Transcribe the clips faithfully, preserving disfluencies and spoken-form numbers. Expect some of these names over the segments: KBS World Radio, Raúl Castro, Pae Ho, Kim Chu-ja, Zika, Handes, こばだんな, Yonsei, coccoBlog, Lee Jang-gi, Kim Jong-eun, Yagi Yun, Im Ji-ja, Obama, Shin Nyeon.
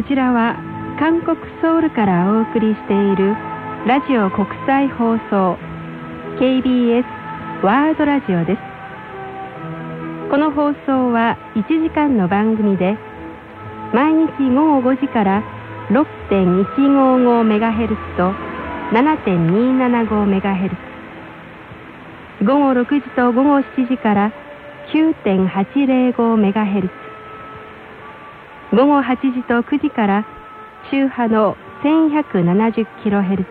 こちらは韓国ソウルからお送りしているラジオ国際放送 ケービーエス ワールドラジオです。この放送はいちじかんの番組で毎日午後ごじから ろくてんいちごごメガヘルツ と ななてんにななごメガヘルツ、 午後ろくじと午後しちじからきゅうてんはちゼロごメガヘルツ、 午後はちじとくじから周波の せんひゃくななじゅうキロヘルツ、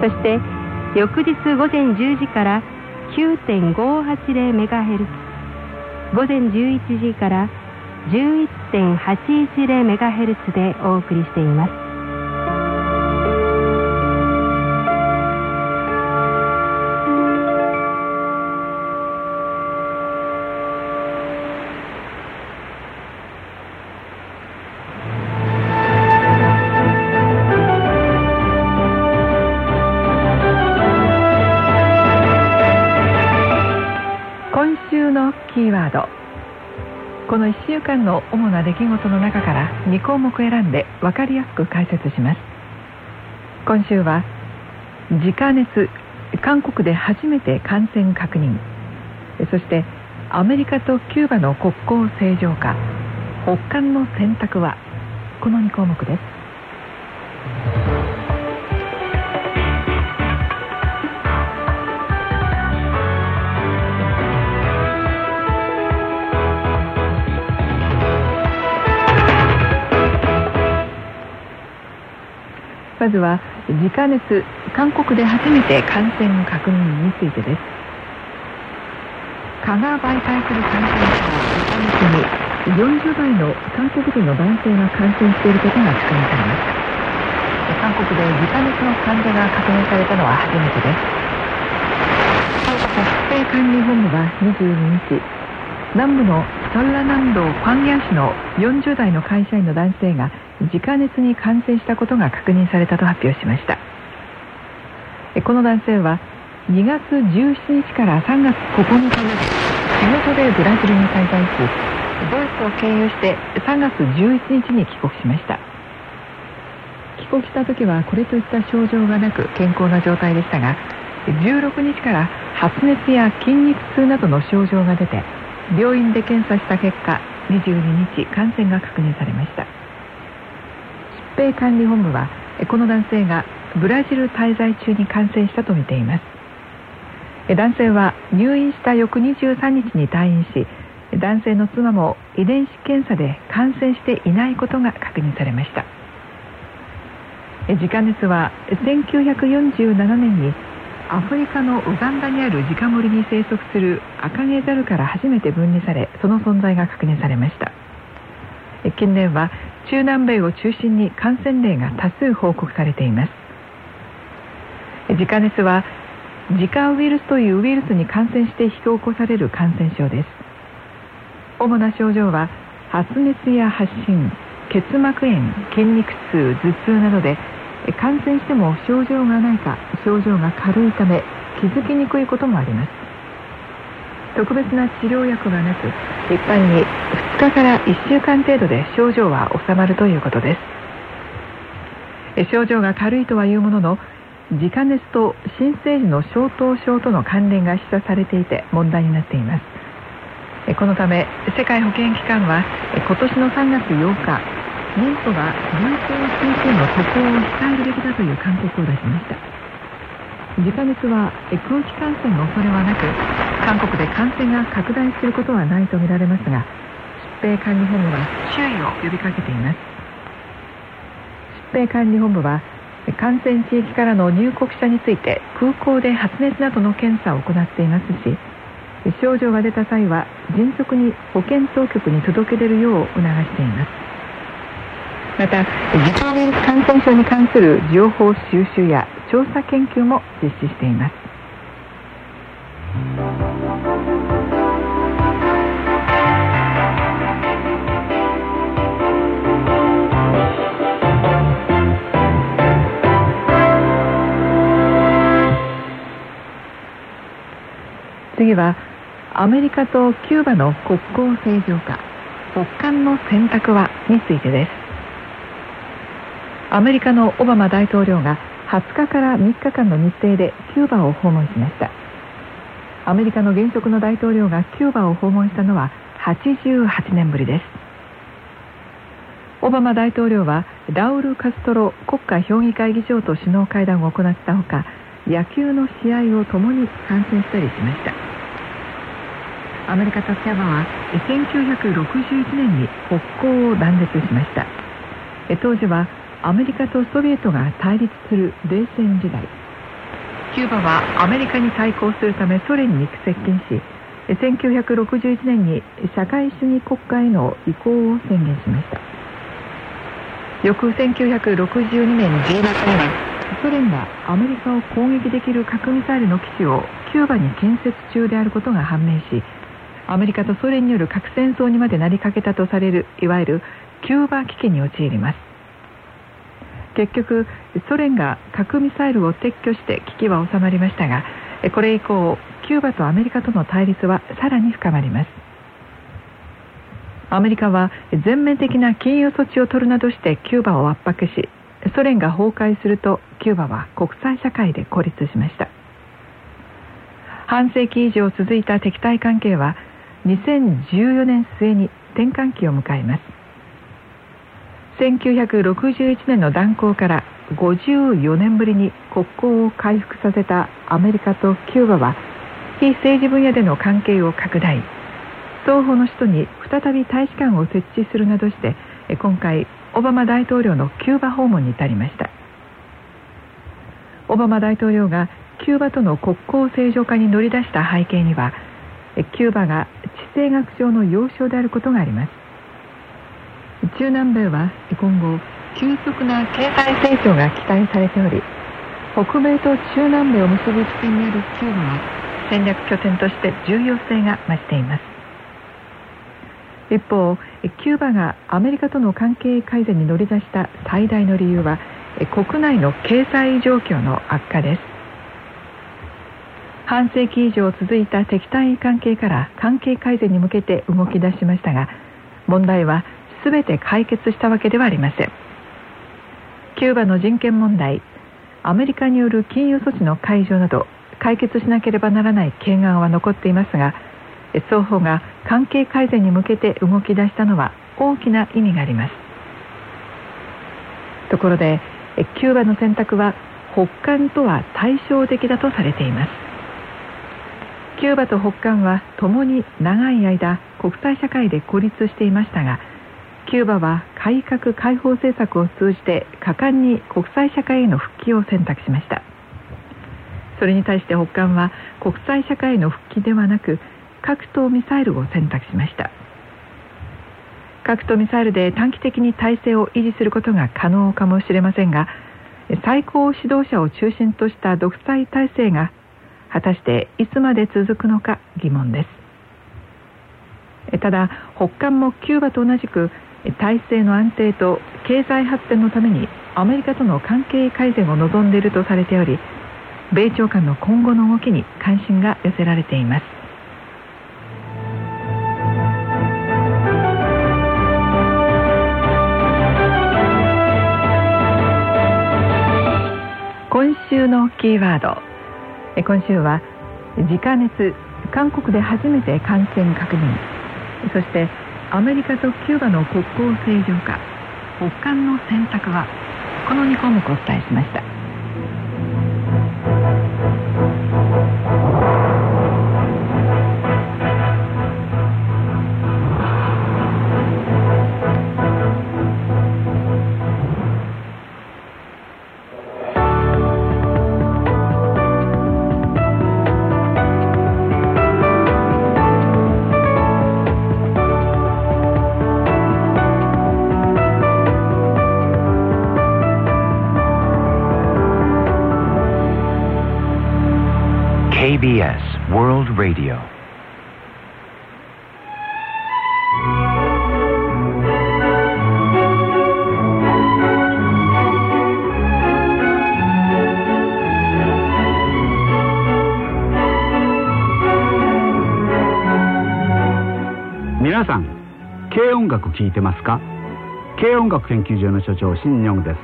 そして翌日午前じゅうじから きゅうてんごはちゼロメガヘルツ、 午前じゅういちじから じゅういちてんはちいちゼロメガヘルツ でお送りしています。このいっしゅうかんの主な出来事の中からにこうもく選んで分かりやすく解説します。今週は直熱、韓国で初めて感染確認、そしてアメリカとキューバの国交正常化、北韓の選択は、このに項目です。まずは直熱、韓国で初めて感染確認についてです。蚊が媒介する感染者の直熱によんじゅうばいの韓国人の男性が感染していることが確認されます。韓国で直熱の患者が確認されたのは初めてです。疾病管理本部はにじゅうににち、南部のソンラ南道ファンヤ市のよんじゅうだいの会社員の男性が直熱に感染したことが確認されたと発表しました。この男性はにがつじゅうしちにちからさんがつここのかまで仕事でブラジルに滞在し、ドイツを経由してさんがつじゅういちにちに帰国しました。帰国した時はこれといった症状がなく健康な状態でしたが、じゅうろくにちから発熱や筋肉痛などの症状が出て、病院で検査した結果にじゅうににち感染が確認されました。疾病管理本部はこの男性がブラジル滞在中に感染したとみています。男性は入院した翌にじゅうさんにちに退院し、男性の妻も遺伝子検査で感染していないことが確認されました。直熱はせんきゅうひゃくよんじゅうななねんにアフリカのウガンダにある直森に生息するアカゲザルから初めて分離され、その存在が確認されました。近年は中南米を中心に感染例が多数報告されています。直熱はジカウイルスというウイルスに感染して引き起こされる感染症です。主な症状は発熱や発疹、結膜炎、筋肉痛、頭痛などで、感染しても症状がないか症状が軽いため気づきにくいこともあります。特別な治療薬はなく、一般にふつかからいっしゅうかん程度で症状は治まるということです。症状が軽いとはいうものの、直熱と新生児の小頭症との関連が示唆されていて問題になっています。このため世界保健機関は今年のさんがつようか、妊婦が流行性皮膚炎の渡航を控えるべきだという勧告を出しました。直熱は空気感染の恐れはなく、韓国で感染が拡大することはないとみられますが、疾病管理本部は注意を呼びかけています。疾病管理本部は感染地域からの入国者について空港で発熱などの検査を行っていますし、症状が出た際は迅速に保健当局に届け出るよう促しています。また、自動ウイルス感染症に関する情報収集や調査研究も実施しています。次はアメリカとキューバの国交正常化、北韓の選択はについてです。アメリカのオバマ大統領がはつかからみっかかんの日程でキューバを訪問しました。アメリカの現職の大統領がキューバを訪問したのははちじゅうはちねんぶりです。オバマ大統領はラウル・カストロ国家評議会議長と首脳会談を行ったほか、野球の試合を共に観戦したりしました。アメリカとキューバはせんきゅうひゃくろくじゅういちねんに国交を断絶しました。当時はアメリカとソビエトが対立する冷戦時代。キューバはアメリカに対抗するためソ連に接近し、せんきゅうひゃくろくじゅういちねんに社会主義国家への移行を宣言しました。翌せんきゅうひゃくろくじゅうにねんじゅうがつには、ソ連がアメリカを攻撃できる核ミサイルの基地をキューバに建設中であることが判明し、アメリカとソ連による核戦争にまでなりかけたとされる、いわゆるキューバ危機に陥ります。結局、ソ連が核ミサイルを撤去して危機は収まりましたが、これ以降、キューバとアメリカとの対立はさらに深まります。アメリカは全面的な禁輸措置を取るなどしてキューバを圧迫し、ソ連が崩壊するとキューバは国際社会で孤立しました。半世紀以上続いた敵対関係は、にせんじゅうよねん末に転換期を迎えます。せんきゅうひゃくろくじゅういちねんの断交からごじゅうよねんぶりに国交を回復させたアメリカとキューバは、非政治分野での関係を拡大、双方の首都に再び大使館を設置するなどして、今回オバマ大統領のキューバ訪問に至りました。オバマ大統領がキューバとの国交正常化に乗り出した背景には、キューバが地政学上の要衝であることがあります。中南米は今後、急速な経済成長が期待されており、北米と中南米を結ぶ地点にあるキューバは戦略拠点として重要性が増しています。一方、キューバがアメリカとの関係改善に乗り出した最大の理由は、国内の経済状況の悪化です。半世紀以上続いた敵対関係から関係改善に向けて動き出しましたが、問題は全て解決したわけではありません。キューバの人権問題、アメリカによる禁輸措置の解除など、解決しなければならない懸案は残っていますが、双方が関係改善に向けて動き出したのは大きな意味があります。ところで、キューバの選択は北韓とは対照的だとされています。キューバと北韓は共に長い間国際社会で孤立していましたが、キューバは改革開放政策を通じて果敢に国際社会への復帰を選択しました。それに対して北韓は国際社会への復帰ではなく、核とミサイルを選択しました。核とミサイルで短期的に体制を維持することが可能かもしれませんが、最高指導者を中心とした独裁体制が果たしていつまで続くのか疑問です。ただ、北韓もキューバと同じく体制の安定と経済発展のためにアメリカとの関係改善を望んでいるとされており、米朝間の今後の動きに関心が寄せられています。今週のキーワード、今週は自家熱、韓国で初めて感染確認、そしてアメリカとキューバの国交正常化、北韓の選択は、このに項目をお伝えしました。케이비에스 World Radio 皆さん、K音楽楽聴いてますか？軽音楽研究所の所長シン・ニョンです。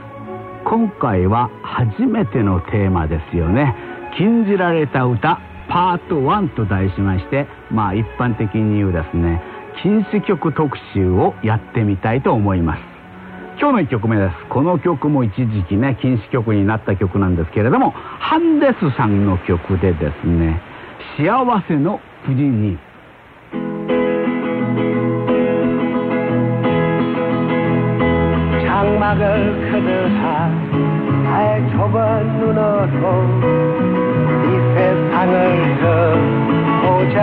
今回は初めてのテーマですよね。禁じられた歌パートワンと題しまして、まあ一般的に言うですね、禁止曲特集をやってみたいと思います。今日のいっきょくめです。この曲も一時期ね、禁止曲になった曲なんですけれども、ハンデスさんの曲でですね、幸せの国に。장막을 그늘아 나의 좁은 눈으로 이 세상을 보자.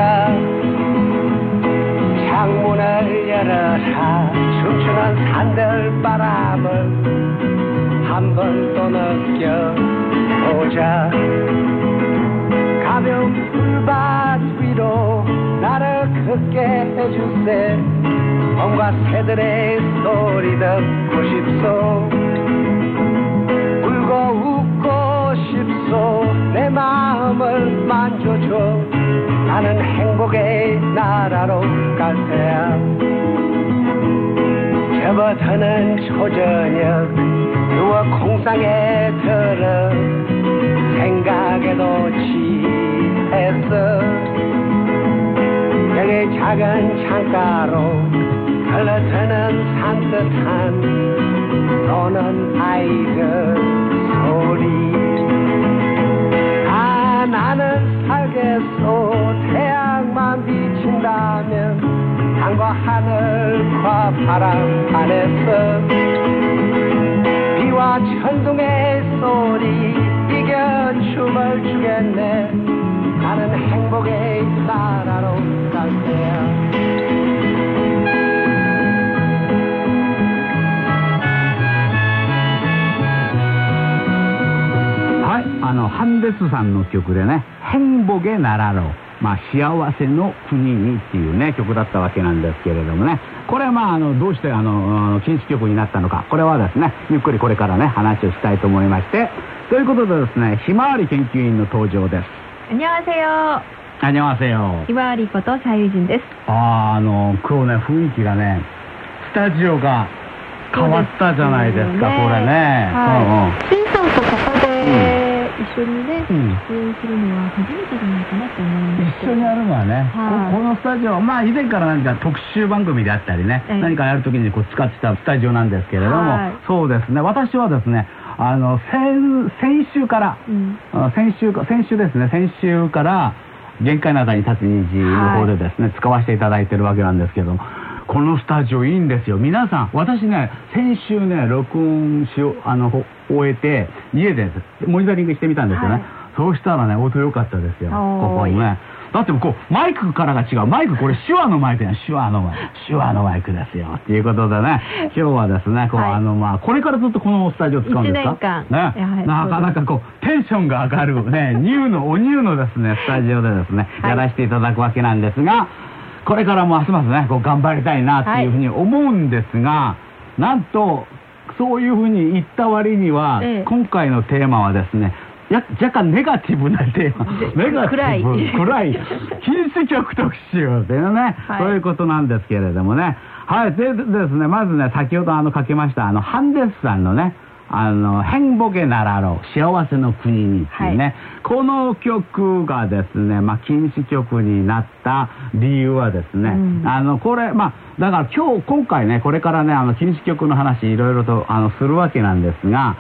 창문을 열어라 춤추는 산들 바람을 한 번 또 느껴보자. 가벼운 풀밭 위로 나를 걷게 해주세. 봄과 새들의 소리 듣고 싶소. 울고 웃고 싶소. 내 마음을 만져줘. 나는 행복의 나라로 갈 테야. 접어드는 초저녁 누워 공상에 들어 생각에도 취했어. 여기 작은 창가로 흘러드는 산뜻한 노는 아이들 소리. 아 나는 살겠소. 태양만 비친다면 땅과 하늘과 바람 안에서 비와 천둥의 소리 이겨 춤을 추겠네. 나는 행복의 나라로 갈 거야.ハンデスさんの曲でね、変ぼげならろう、まあ、幸せの国にっていうね曲だったわけなんですけれどもね、これはまあ、あのどうしてあの禁止曲になったのか、これはですねゆっくりこれからね話をしたいと思いまして、ということでですね、ひまわり研究員の登場です。こんにちは。こんにちは。ひまわりことさゆじんです。ああ、あの今日ね雰囲気がね、スタジオが変わったじゃないですか、これね。はい。新さんとここで、うん一緒にね、出演するのは初めてじゃないかなと思うんですけど、一緒にやるのはね、はい、こ, このスタジオ、まあ以前から何か特集番組であったりね、はい、何かやるときにこう使ってたスタジオなんですけれども、はい、そうですね、私はですね、あの 先, 先週から、うん、先週先週ですね、先週から限界のあたりに立つ虹の方でですね、はい、使わせていただいてるわけなんですけども、このスタジオいいんですよ。皆さん、私ね、先週ね、録音しよう、あの、終えて、家でモニタリングしてみたんですよね。はい、そうしたらね、音良かったですよ。ここね。だってこう、マイクからが違う。マイク、これ手話のマイクやん。手話のマイク。手話のマイクですよ。ということでね、今日はですね、こう、はい、あの、まあ、これからずっとこのスタジオ使うんですか？いちねんかん。ね。はい、なかなかこう、テンションが上がるね、ニューの、おニューのですね、スタジオでですね、やらせていただくわけなんですが、はい、これからもますますね、こう頑張りたいなっていうふうに思うんですが、はい、なんとそういうふうに言った割には、ええ、今回のテーマはですね、や若干ネガティブなテーマ、ネガティブ、暗い、禁止曲特集というね、はい、そういうことなんですけれどもね、はい、でですね、まずね、先ほどあのかけましたあのハンデスさんのね、あの変ぼけならろう幸せの国にっていうね、はい、この曲がですね、まあ、禁止曲になった理由はですね、うん、あのこれまあだから今日今回ね、これからね、あの禁止曲の話いろいろとあのするわけなんですが、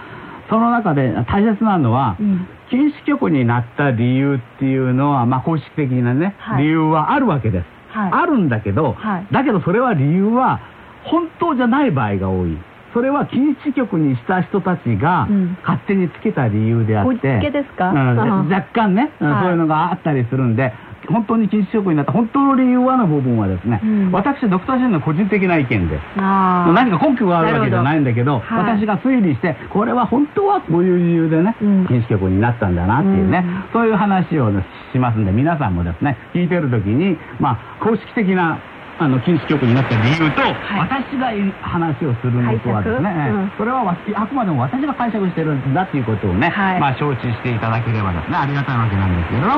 その中で大切なのは、うん、禁止曲になった理由っていうのは、まあ、公式的なね、はい、理由はあるわけです、はい、あるんだけど、はい、だけどそれは理由は本当じゃない場合が多い。それは禁止曲にした人たちが勝手につけた理由であって、うん、追いつけですか、うん、若干ね、はい、そういうのがあったりするんで、本当に禁止曲になった本当の理由はの部分はですね、うん、私ドクターシンの個人的な意見です。何か根拠があるわけじゃないんだけど、私が推理してこれは本当はこういう理由でね、うん、禁止曲になったんだなっていうね、うん、そういう話をしますんで、皆さんもですね聴いてる時に、まあ、公式的なあの禁止曲になった理由と、はい、私が話をするのとはですね、うん、それはあくまでも私が解釈してるんだっていうことをね、はい、まあ、承知していただければですね、ありがたいわけなんですけれども、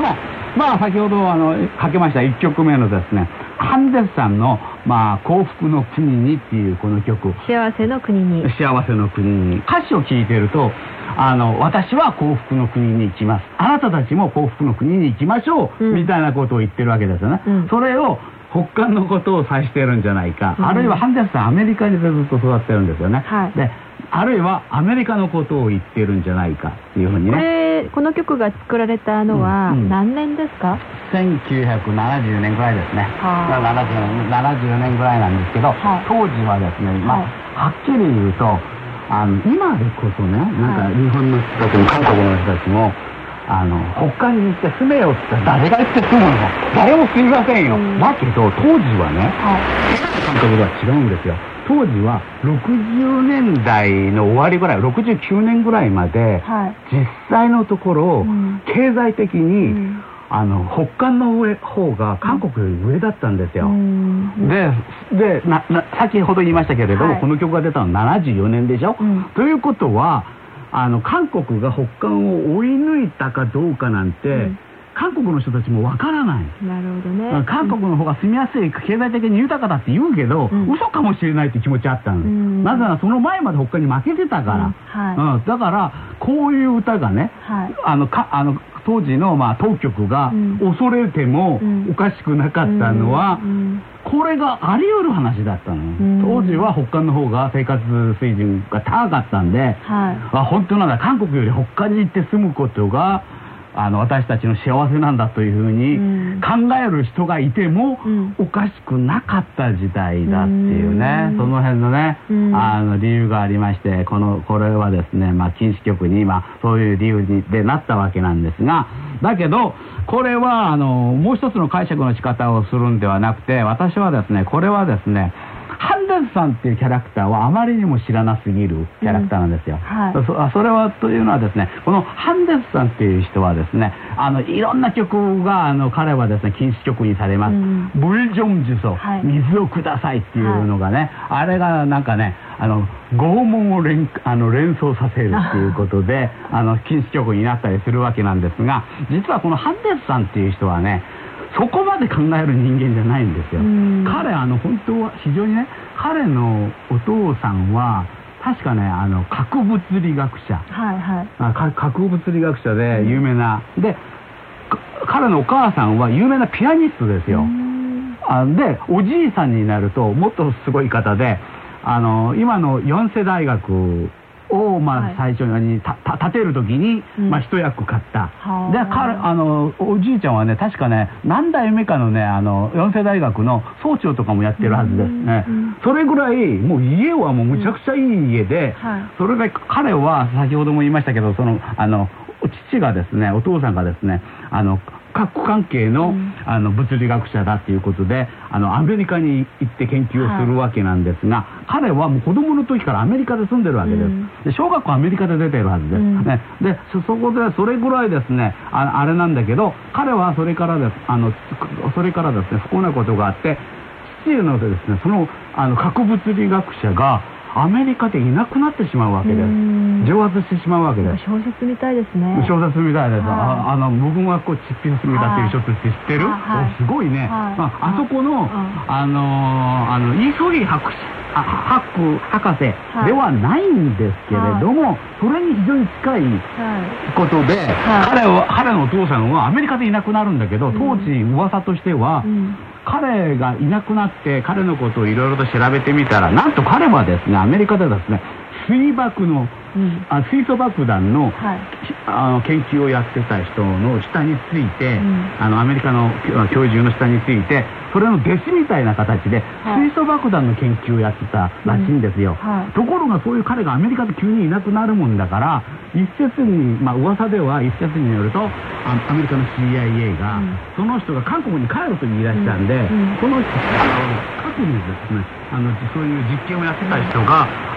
まあ、先ほどあのかけましたいっきょくめのですね、ハンデスさんのまあ、幸福の国にっていうこの曲、幸せの国に、幸せの国に、歌詞を聴いてると、あの私は幸福の国に行きます、あなたたちも幸福の国に行きましょう、うん、みたいなことを言ってるわけですよね、うん、それを北韓のことを指してるんじゃないか、うん、あるいはハンデスさんアメリカでずっと育ってるんですよね、はい、であるいはアメリカのことを言ってるんじゃないかっていうふうにね。これ、この曲が作られたのは何年ですか？うんうん、せんきゅうひゃくななじゅうねんぐらいですね。ななじゅうねんぐらいなんですけど、はい、当時はですね、まあ、はい、はっきり言うと、あの今でこそね、なんか日本の人たちも韓国の人たちも、あの北海に行って住めよって言ったら誰が言って住むの？誰も住みませんよ。うん、だけど当時はね、韓国とは違うんですよ。当時はろくじゅうねんだいの終わりぐらい、ろくじゅうきゅうねんぐらいまで、はい、実際のところ、うん、経済的に、うん、あの北韓の上方が韓国より上だったんですよ、うん、で、でなな先ほど言いましたけれども、はい、この曲が出たのはななじゅうよねんでしょ、うん、ということはあの韓国が北韓を追い抜いたかどうかなんて、うん、韓国の人たちもわからない。なるほどね。韓国の方が住みやすい、うん、経済的に豊かだって言うけど、うん、嘘かもしれないって気持ちあったの、うん、なぜならその前まで北海に負けてたから、うんはいうん、だからこういう歌がね、はい、あのかあの当時の、まあ、当局が恐れてもおかしくなかったのは、うんうん、これがあり得る話だったの、うん、当時は北韓の方が生活水準が高かったんで、はい、あ本当なんだ、韓国より北韓に行って住むことがあの私たちの幸せなんだというふうに考える人がいてもおかしくなかった時代だっていうね、うん、その辺のね、うん、あの理由がありまして、このこれはですね、まあ、禁止局に今そういう理由にでなったわけなんですが、だけどこれはあのもう一つの解釈の仕方をするんではなくて、私はですねこれはですねハンデスさんっていうキャラクターはあまりにも知らなすぎるキャラクターなんですよ、うんはい、そ, それはというのはですね、このハンデスさんっていう人はですね、あのいろんな曲があの彼はですね禁止曲にされます、うん、ブルジョンジュソ、はい、水をくださいっていうのがね、はい、あれがなんかねあの拷問を連あの連想させるっていうことであの禁止曲になったりするわけなんですが、実はこのハンデスさんっていう人はねそこまで考える人間じゃないんですよ。彼あの本当は非常にね、彼のお父さんは確かねあの核物理学者、はいはい、核物理学者で有名な、うん、で彼のお母さんは有名なピアニストですよ。あでおじいさんになるともっとすごい方で、あの今のヨンセ大学をまあ最初にた建てる時にまあ一役買った、うん、で彼あのおじいちゃんはね確かね何代目かのねあの四世大学の総長とかもやってるはずですね、うんうん、それぐらいもう家はもうむちゃくちゃいい家で、うんはい、それで彼は先ほども言いましたけど、そのあの父がですねお父さんがですねあの核関係 の,、うん、あの物理学者だっていうことであのアメリカに行って研究をするわけなんですが、はい、彼はもう子供の時からアメリカで住んでるわけです、うん、で小学校アメリカで出てるはずです、うんね、で そ, そこでそれぐらいですね あ, あれなんだけど、彼はそれからですあのそれからですね不幸なことがあって、父のですねそのあの核物理学者がアメリカでいなくなってしまうわけです。蒸発してしまうわけです。小説みたいですね。小説みたいです。あ, あの僕もこうチッピンスミだっていう小説って知ってる？すごいね。まあ、あそこのあのあのイソギ博士博士ではないんですけれども、それに非常に近いことで、彼は彼のお父さんはアメリカでいなくなるんだけど、当時噂としては。うん彼がいなくなって彼のことをいろいろと調べてみたら、なんと彼はですねアメリカでですね水爆の、うん、あ水素爆弾 の,、はい、あの研究をやってた人の下について、うん、あのアメリカの教授の下についてそれの弟子みたいな形で、はい、水素爆弾の研究をやってたらしいんですよ、うんはい、ところがそういう彼がアメリカで急にいなくなるもんだから、一説にまあ噂では一説によるとあアメリカの シーアイエー が、うん、その人が韓国に帰ると言い出したんで、うんうん、この人過去にですねあのそういう実験をやってた人が、うん、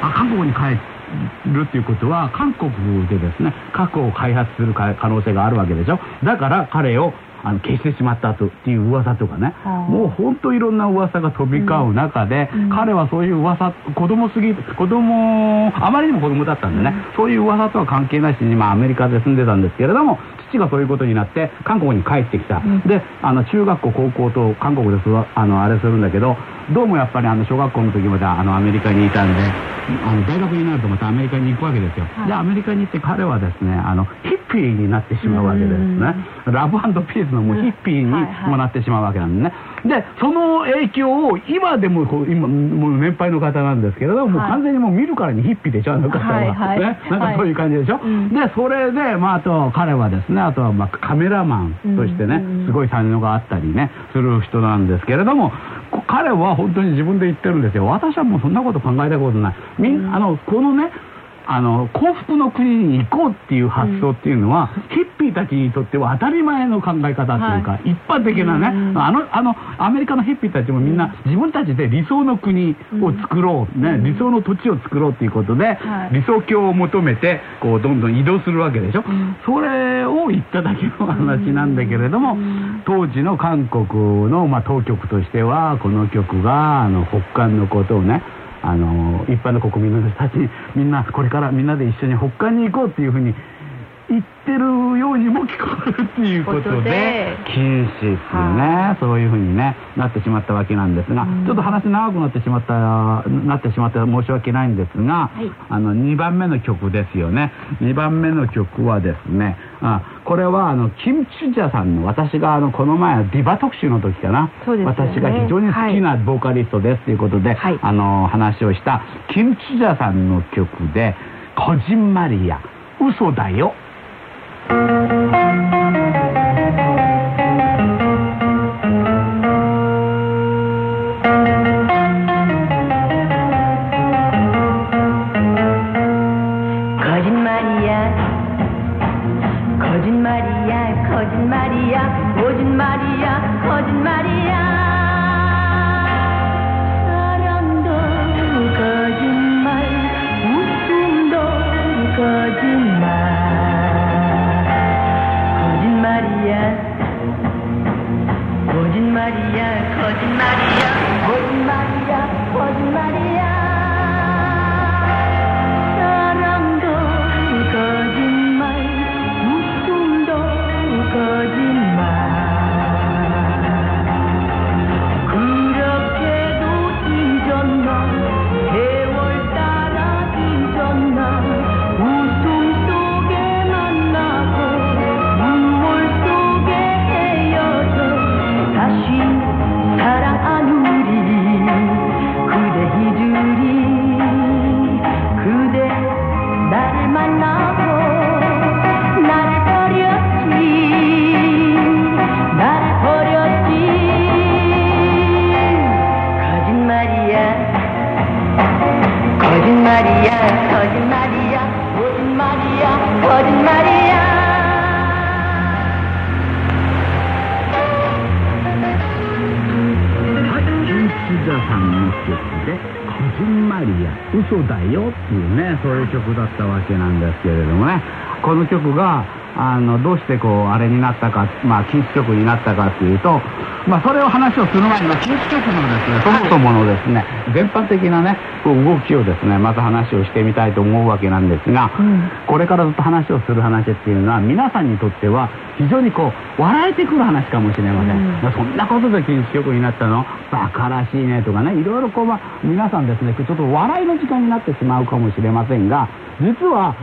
あ韓国に帰ってるっていうことは韓国でですね核を開発する可能性があるわけでしょ。だから彼をあの消してしまったとっていう噂とかね、もう本当いろんな噂が飛び交う中で、うん、彼はそういう噂、子供すぎ子供あまりにも子供だったんでね、うん、そういう噂とは関係ないし、今アメリカで住んでたんですけれども、父がそういうことになって韓国に帰ってきた、うん、であの中学校高校と韓国であのあれするんだけど、どうもやっぱりあの小学校の時まであのアメリカにいたんで、あの大学になるとまたアメリカに行くわけですよ、はい、でアメリカに行って彼はですねあのヒッピーになってしまうわけですね、ラブ&ピースのもうヒッピーにもなってしまうわけなんでね、でその影響を今でもこう今もう年配の方なんですけれども、はい、もう完全にもう見るからにヒッピーでしょ、あの方は、はいはい、ね、なんかそういう感じでしょ、はい、でそれで、まあ、あと彼はですねあとはまあカメラマンとしてね、うん、すごい才能があったりねする人なんですけれども、彼は本当に自分で言ってるんですよ、私はもうそんなこと考えたことない、みんあのこのねあの幸福の国に行こうっていう発想っていうのは、うん、ヒッピーたちにとっては当たり前の考え方っていうか、はい、一般的なね、うん、あのあのアメリカのヒッピーたちもみんな自分たちで理想の国を作ろう、うんね、理想の土地を作ろうっていうことで、うん、理想郷を求めてこうどんどん移動するわけでしょ、うん、それを言っただけの話なんだけれども、うん、当時の韓国の、まあ、当局としてはこの曲があの北韓のことをねあの一般の国民の人たちにみんなこれからみんなで一緒に北海に行こうっていうふうに言ってるようにも聞こえるっていうことで禁止っていうね、そういうふうに、ね、なってしまったわけなんですが、うん、ちょっと話長くなってしまったなってしまって申し訳ないんですが、はい、あのにばんめの曲ですよね。にばんめの曲はですね、あこれはあのキム・チュジャさんの、私があのこの前ディバ特集の時かな、ね、私が非常に好きなボーカリストですということで、はい、あの話をしたキム・チュジャさんの曲で「こじんまりや嘘だよ」。あのどうしてこうあれになったか、まあ、禁止曲になったかっていうと、まあ、それを話をする前に禁止曲のですね、そもそものですね全般的なねこう動きをですねまた話をしてみたいと思うわけなんですが、うん、これからずっと話をする話っていうのは皆さんにとっては非常にこう笑えてくる話かもしれません、うんまあ、そんなことで禁止曲になったのバカらしいねとかね、いろいろこう、まあ、皆さんですねちょっと笑いの時間になってしまうかもしれませんが、実は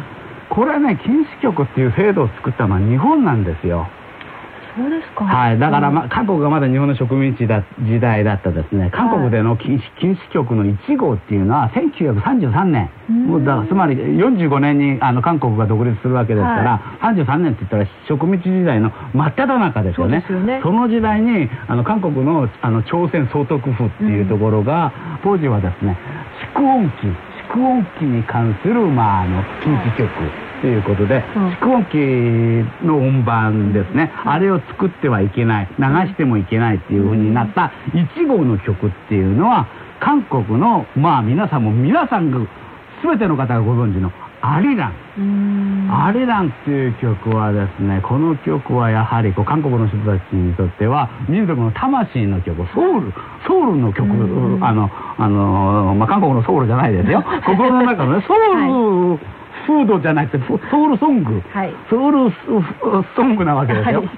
これね、禁止曲っていう制度を作ったのは日本なんですよ。そうですか。はい、だから、ま、韓国がまだ日本の植民地だ時代だったですね、韓国での禁止、はい、禁止曲のいち号っていうのはせんきゅうひゃくさんじゅうさんねん、もうだつまりよんじゅうごねんにあの韓国が独立するわけですから、はい、さんじゅうさんねんって言ったら植民地時代の真っ只中ですよね。そうですよね。その時代にあの韓国の、あの朝鮮総督府っていうところが、うん、当時はですね蓄音機蓄音機に関する、まあ、あの禁止曲ということで、はい、蓄音機の音盤ですね、うん、あれを作ってはいけない、流してもいけないっていう風になったいち号の曲っていうのは、韓国のまあ皆さんも皆さんが全ての方がご存知のアリラン、アリランっていう曲はですね、この曲はやはりこう韓国の人たちにとっては民族の魂の曲、ソウル、ソウルの曲、あのあのまあ韓国のソウルじゃないですよ。心の中の、ね、ソウルフードじゃなくてソウルソング、はい、ソウルソングなわけですよ。はい、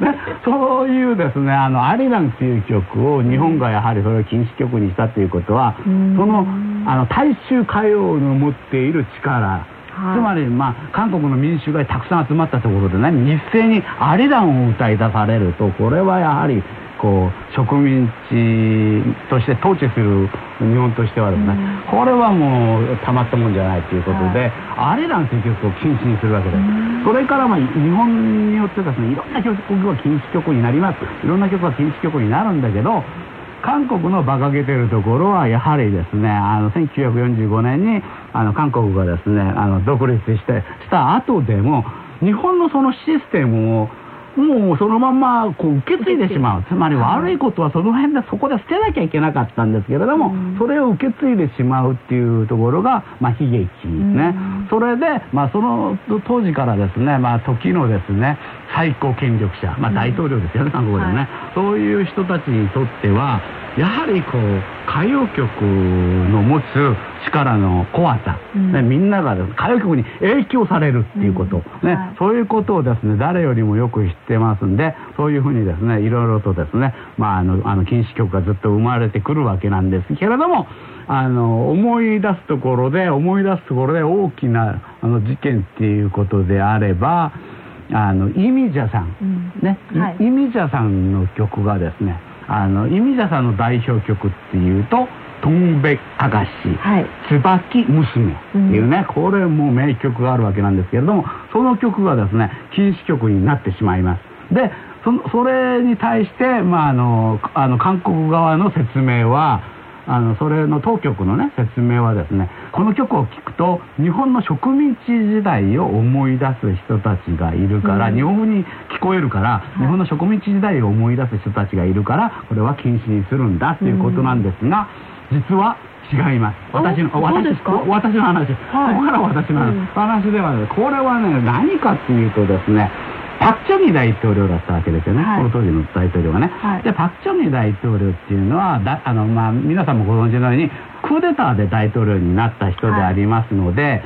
そういうですね、あのアリランっていう曲を日本がやはりそれを禁止曲にしたということは、そのあの大衆歌謡の持っている力。つまり、まあ、韓国の民衆がたくさん集まったところでね、一斉にアリランを歌い出されると、これはやはりこう植民地として統治する日本としてはですね、うん、これはもうたまったもんじゃないということで、はい、アリランという曲を禁止にするわけです。うん、それから、まあ、日本によってですね、いろんな曲が禁止曲になります。いろんな曲が禁止曲になるんだけど、韓国の馬鹿げてるところはやはりですね、あのせんきゅうひゃくよんじゅうごねんにあの韓国がですね、あの独立してした後でも日本のそのシステムをもうそのままこう受け継いでしまう。つまり悪いことはその辺でそこで捨てなきゃいけなかったんですけれども、うん、それを受け継いでしまうっていうところが、まあ、悲劇ね、うん、それで、まあ、その当時からですね、まあ、時のですね最高権力者、まあ、大統領ですよね、うん、韓国でね、はい、そういう人たちにとってはやはりこう歌謡曲の持つ力の怖さ、うんね、みんなが歌謡曲に影響されるっていうこと、うん、ね、はい、そういうことをですね誰よりもよく知ってますんで、そういうふうにですねいろいろとですね、まあ、あのあの禁止曲がずっと生まれてくるわけなんですけれども、あの思い出すところで思い出すところで大きなあの事件っていうことであれば、あのイミジャさん、うん、ね、はい、イミジャさんの曲がですね、あのイミジャさんの代表曲っていうと「とんべあがし」「つばき娘」っていうね、うん、これも名曲があるわけなんですけれども、その曲がですね禁止曲になってしまいます。で そ, それに対して、まあ、あのあの韓国側の説明は、あのそれの当局のね説明はですね、この曲を聴くと日本の植民地時代を思い出す人たちがいるから、うん、日本語に聞こえるから、はい、日本の植民地時代を思い出す人たちがいるからこれは禁止にするんだということなんですが、うん、実は違います。私の私私の話、はい、ここから私の話、うん、話では、ね、これはね何かっていうとですね、パク・チョギ大統領だったわけですよね、はい、この当時の大統領がね、はい、でパク・チョギ大統領っていうのはだあの、まあ、皆さんもご存知のようにクーデターで大統領になった人でありますので、はい、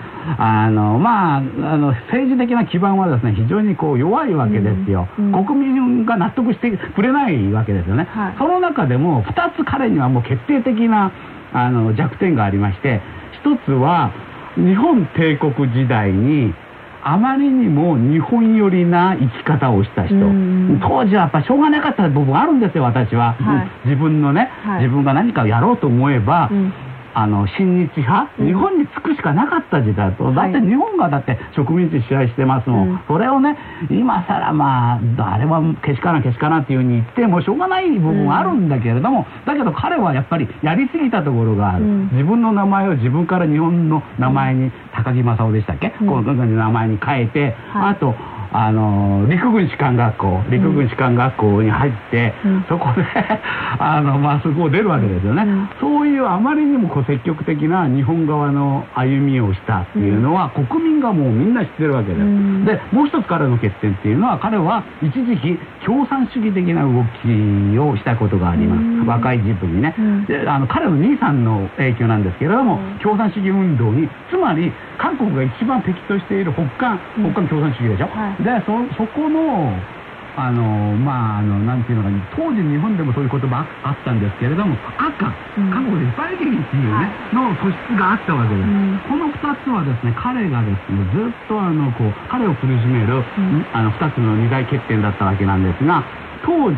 あのまあ、あの政治的な基盤はですね非常にこう弱いわけですよ、うんうん、国民が納得してくれないわけですよね、はい、その中でもふたつ彼にはもう決定的なあの弱点がありまして、ひとつは日本帝国時代にあまりにも日本寄りな生き方をした人、当時はやっぱしょうがなかった部分あるんですよ、私は、はい、自分のね、はい、自分が何かをやろうと思えば、うん、あの親日派、うん、日本に着くしかなかった時代と、だって日本がだって植民地支配してますもん、はい、それをね今さらまああれはけしからんけしからんっていう風に言ってもしょうがない部分あるんだけれども、うん、だけど彼はやっぱりやりすぎたところがある、うん、自分の名前を自分から日本の名前に、うん、高木正夫でしたっけ、うん、この名前に変えて、はい、あとあの陸軍士官学校陸軍士官学校に入って、うん、そこであの、まあ、そこを出るわけですよね、うん、そういうあまりにもこう積極的な日本側の歩みをしたっていうのは、うん、国民がもうみんな知ってるわけです、うん、でもう一つ彼の欠点っていうのは、彼は一時期共産主義的な動きをしたことがあります、うん、若い自分にね、うん、であの彼の兄さんの影響なんですけれども、うん、共産主義運動に、つまり韓国が一番敵としている北韓、北韓共産主義でしょ、うん、はい、で そ, そこのあのまああのなんていうのか、当時日本でもそういう言葉あったんですけれども、赤、韓国で一般的にっていうね、うん、の素質があったわけです、うん、このふたつはですね彼がですねずっとあのこう彼を苦しめる、うん、あのふたつのに大欠点だったわけなんですが、当時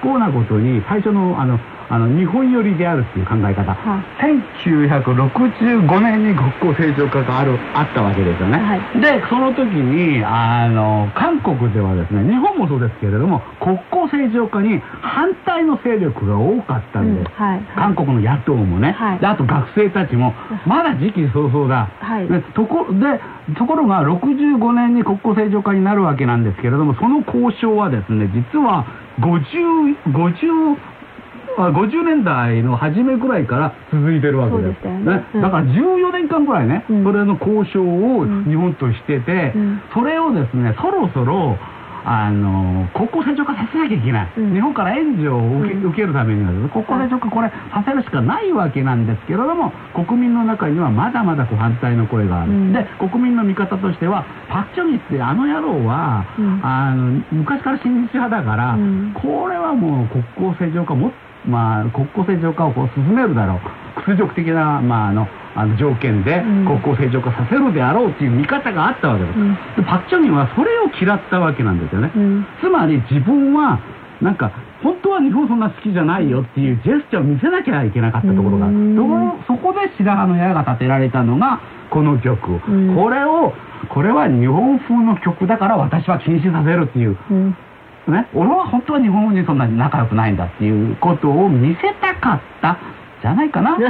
不幸なことに最初のあのあの日本寄りであるっていう考え方、はい、せんきゅうひゃくろくじゅうごねんに国交正常化が あ, るあったわけですよね、はい、でその時にあの韓国ではですね、日本もそうですけれども国交正常化に反対の勢力が多かったんです、うん、はいはい、韓国の野党もね、はい、であと学生たちもまだ時期尚早だ、はい、でとこでところがろくじゅうごねんに国交正常化になるわけなんですけれども、その交渉はですね実は 50, 50あごじゅうねんだいの初めぐらいから続いてるわけです ね, ね、うん、だからじゅうよねんかんぐらいね、うん、それの交渉を日本としてて、うん、それをですねそろそろあの国交正常化させなきゃいけない、うん、日本から援助を受 け,、うん、受けるために国交正常化これさせるしかないわけなんですけれども、国民の中にはまだまだ反対の声がある、うん、で国民の味方としてはパク・チョギってあの野郎は、うん、あの昔から親日派だから、うん、これはもう国交正常化も、まあ、国交正常化をこう進めるだろう、屈辱的な、まあ、あのあの条件で国交正常化させるであろうという見方があったわけです、うん、でパク・チョギンはそれを嫌ったわけなんですよね、うん、つまり自分はなんか本当は日本そんな好きじゃないよっていうジェスチャーを見せなきゃいけなかったところがある、うん、そこで白羽の矢が立てられたのがこの曲、うん、これをこれは日本風の曲だから私は禁止させるっていう、うんね、俺は本当は日本にそんなに仲良くないんだっていうことを見せたかったじゃないかなって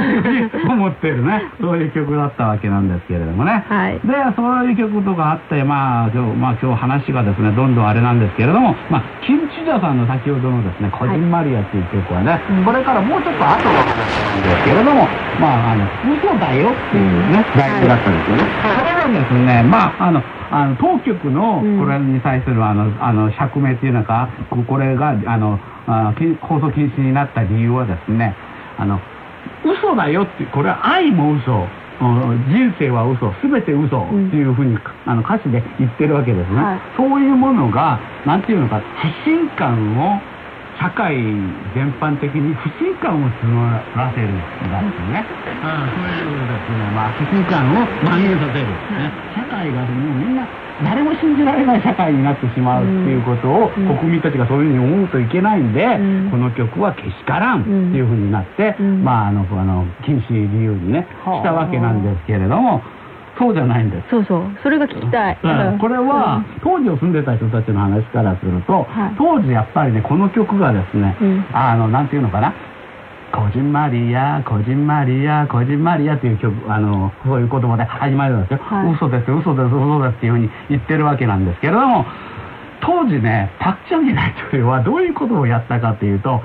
思ってるねそういう曲だったわけなんですけれどもね、はい、でそういう曲とかあって、まあ今日、まあ、今日話がですねどんどんあれなんですけれども、まあ、キム・チジャさんの先ほどのですね「こじんまりや」っていう曲はね、はい、これからもうちょっと後の話なんですけれども、まああの「嘘だよ」っていうね題名だったんですよね、はい、それはですねまああのあの当局のこれに対するあの、うん、あの釈明っていうのかこれがあのあ放送禁止になった理由はですねあの嘘だよってこれは愛も嘘、うん、人生は嘘全て嘘っていうふうに、うん、あの歌詞で言ってるわけですね、はい、そういうものがなんていうのか不信感を社会全般的に不信感を募らせるんだってね、うん、そういうですね、まあ、不信感を蔓延させる、ね、社会がもうみんな誰も信じられない社会になってしまうっていうことを、うん、国民たちがそういうふうに思うといけないんで、うん、この曲はけしからんっていうふうになって、うん、まああのあの禁止理由にね、うん、したわけなんですけれども、そうじゃないんです。そうそう。それが聞きたい。うん、これは、うん、当時を住んでた人たちの話からすると、はい、当時やっぱりねこの曲がですね、うん、あのなんていうのかな。こじんまりや、こじんまりや、こじんまりやっていう曲、あの、そういう言葉で始まるんですよ。はい、嘘です、嘘です、嘘ですっていうふうに言ってるわけなんですけれども、当時ね、パク・チョギ大統領はどういうことをやったかというと、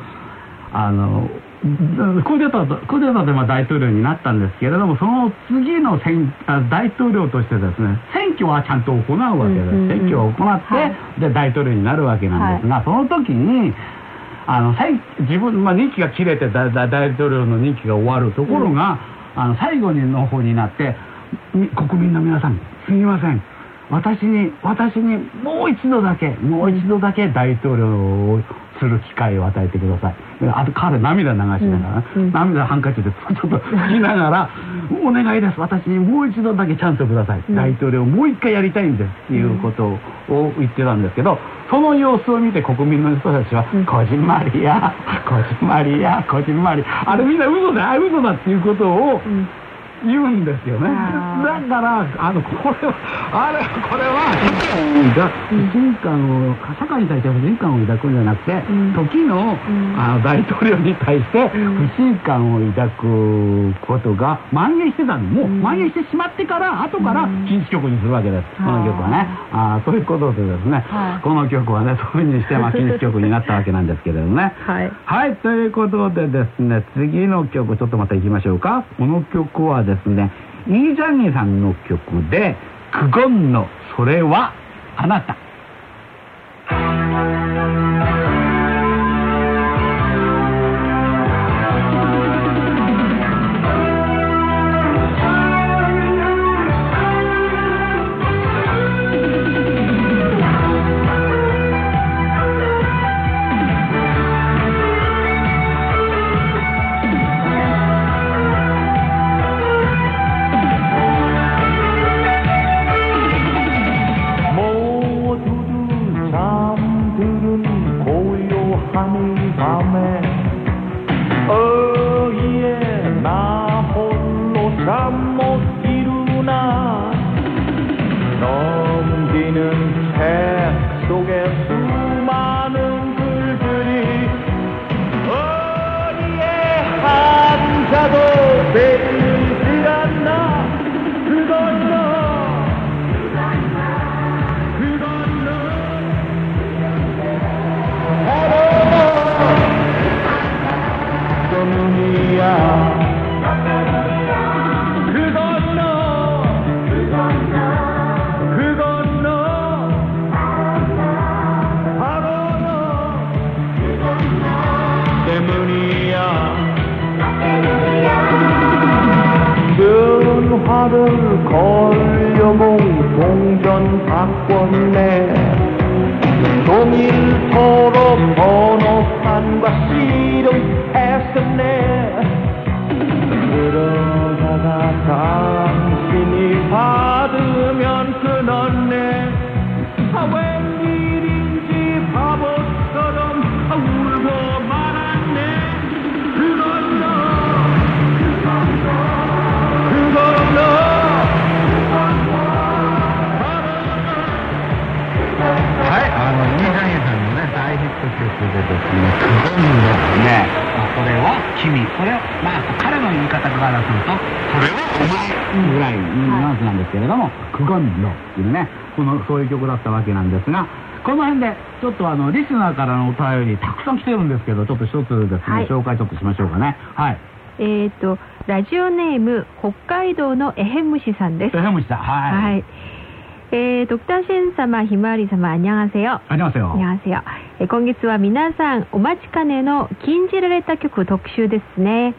あの、クーデター、クーデターでまあ大統領になったんですけれども、その次の選大統領としてですね、選挙はちゃんと行うわけです。うんうんうん、選挙を行って、はい、で、大統領になるわけなんですが、はい、その時に、あの最自分、まあ、任期が切れて 大, 大統領の任期が終わるところが、うん、あの最後の方になって国民の皆さんすみません私に私にもう一度だけもう一度だけ大統領をする機会を与えてくださいあと彼涙流しながら、うんうん、涙ハンカチでちょっと拭きながらお願いです私にもう一度だけチャンスをください、うん、大統領をもう一回やりたいんですっていうことを言ってたんですけどその様子を見て国民の人たちはこじんまりやこじんまりやこじんまりあれみんな嘘だ嘘だっていうことを、うん言うんですよね。だからあのこれはあれこれは不信感を社会に対して不信感を抱くんじゃなくて、うん、時の、うん、あの大統領に対して不信感を抱くことが蔓延してたのもう蔓延してしまってから後から禁止曲にするわけです。うん、この曲はねあそういうことでですね、はい、この曲はねそういうふうにしてま禁止曲になったわけなんですけれどもね。はい、はい、ということでですね次の曲ちょっとまた行きましょうか。この曲はですね、イ・ジャンギさんの曲でクゴンのそれはあなた 화를 걸려봉 동전 바꿨네. 동일서로 번호판과 씨름했었네. 그러다가 당신이 받으면 끊었네. 아, 웬일인지 바보처럼 아, 울고 말았네. 그건 너これは君これまあ彼の言い方からするとそれはお前ぐらいの話なんですけれども、このそういう曲だったわけなんですが、この辺でちょっとあのリスナーからのお便りたくさん来てるんですけど、ちょっと一つずつご紹介ちょっとしましょうかね。はい。えっとラジオネーム北海道のエヘムシさんです。エヘムシさん。はい。 えー、ドクターシェン様、ひまわり様、안녕하세요。안녕하세요。えー、今月は皆さんお待ちかねの禁じられた曲特集ですね。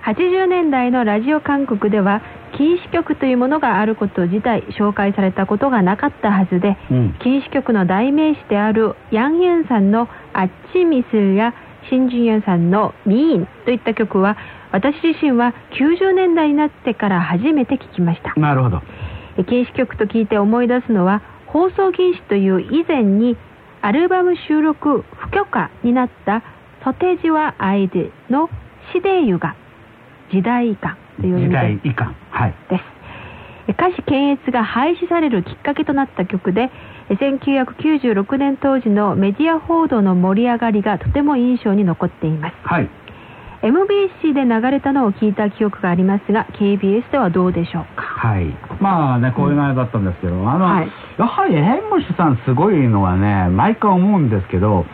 はちじゅうねんだいのラジオ韓国では禁止曲というものがあること自体紹介されたことがなかったはずで、うん、禁止曲の代名詞であるヤンユンさんのアッチミスやシンジュンユンさんのミーンといった曲は、私自身はきゅうじゅうねんだいになってから初めて聞きました。なるほど。禁止曲と聞いて思い出すのは、放送禁止という以前にアルバム収録不許可になったソテジワアイデのシデユが時代遺憾という意味です。はい、歌詞検閲が廃止されるきっかけとなった曲で、せんきゅうひゃくきゅうじゅうろくねん当時のメディア報道の盛り上がりがとても印象に残っています。はい、エムビーシー で流れたのを聞いた記憶がありますが、 ケービーエス ではどうでしょうか。はい、まあね、こういう内容だったんですけど、あの、はい、やはりヘンムシュさんすごいのはね、毎回思うんですけど、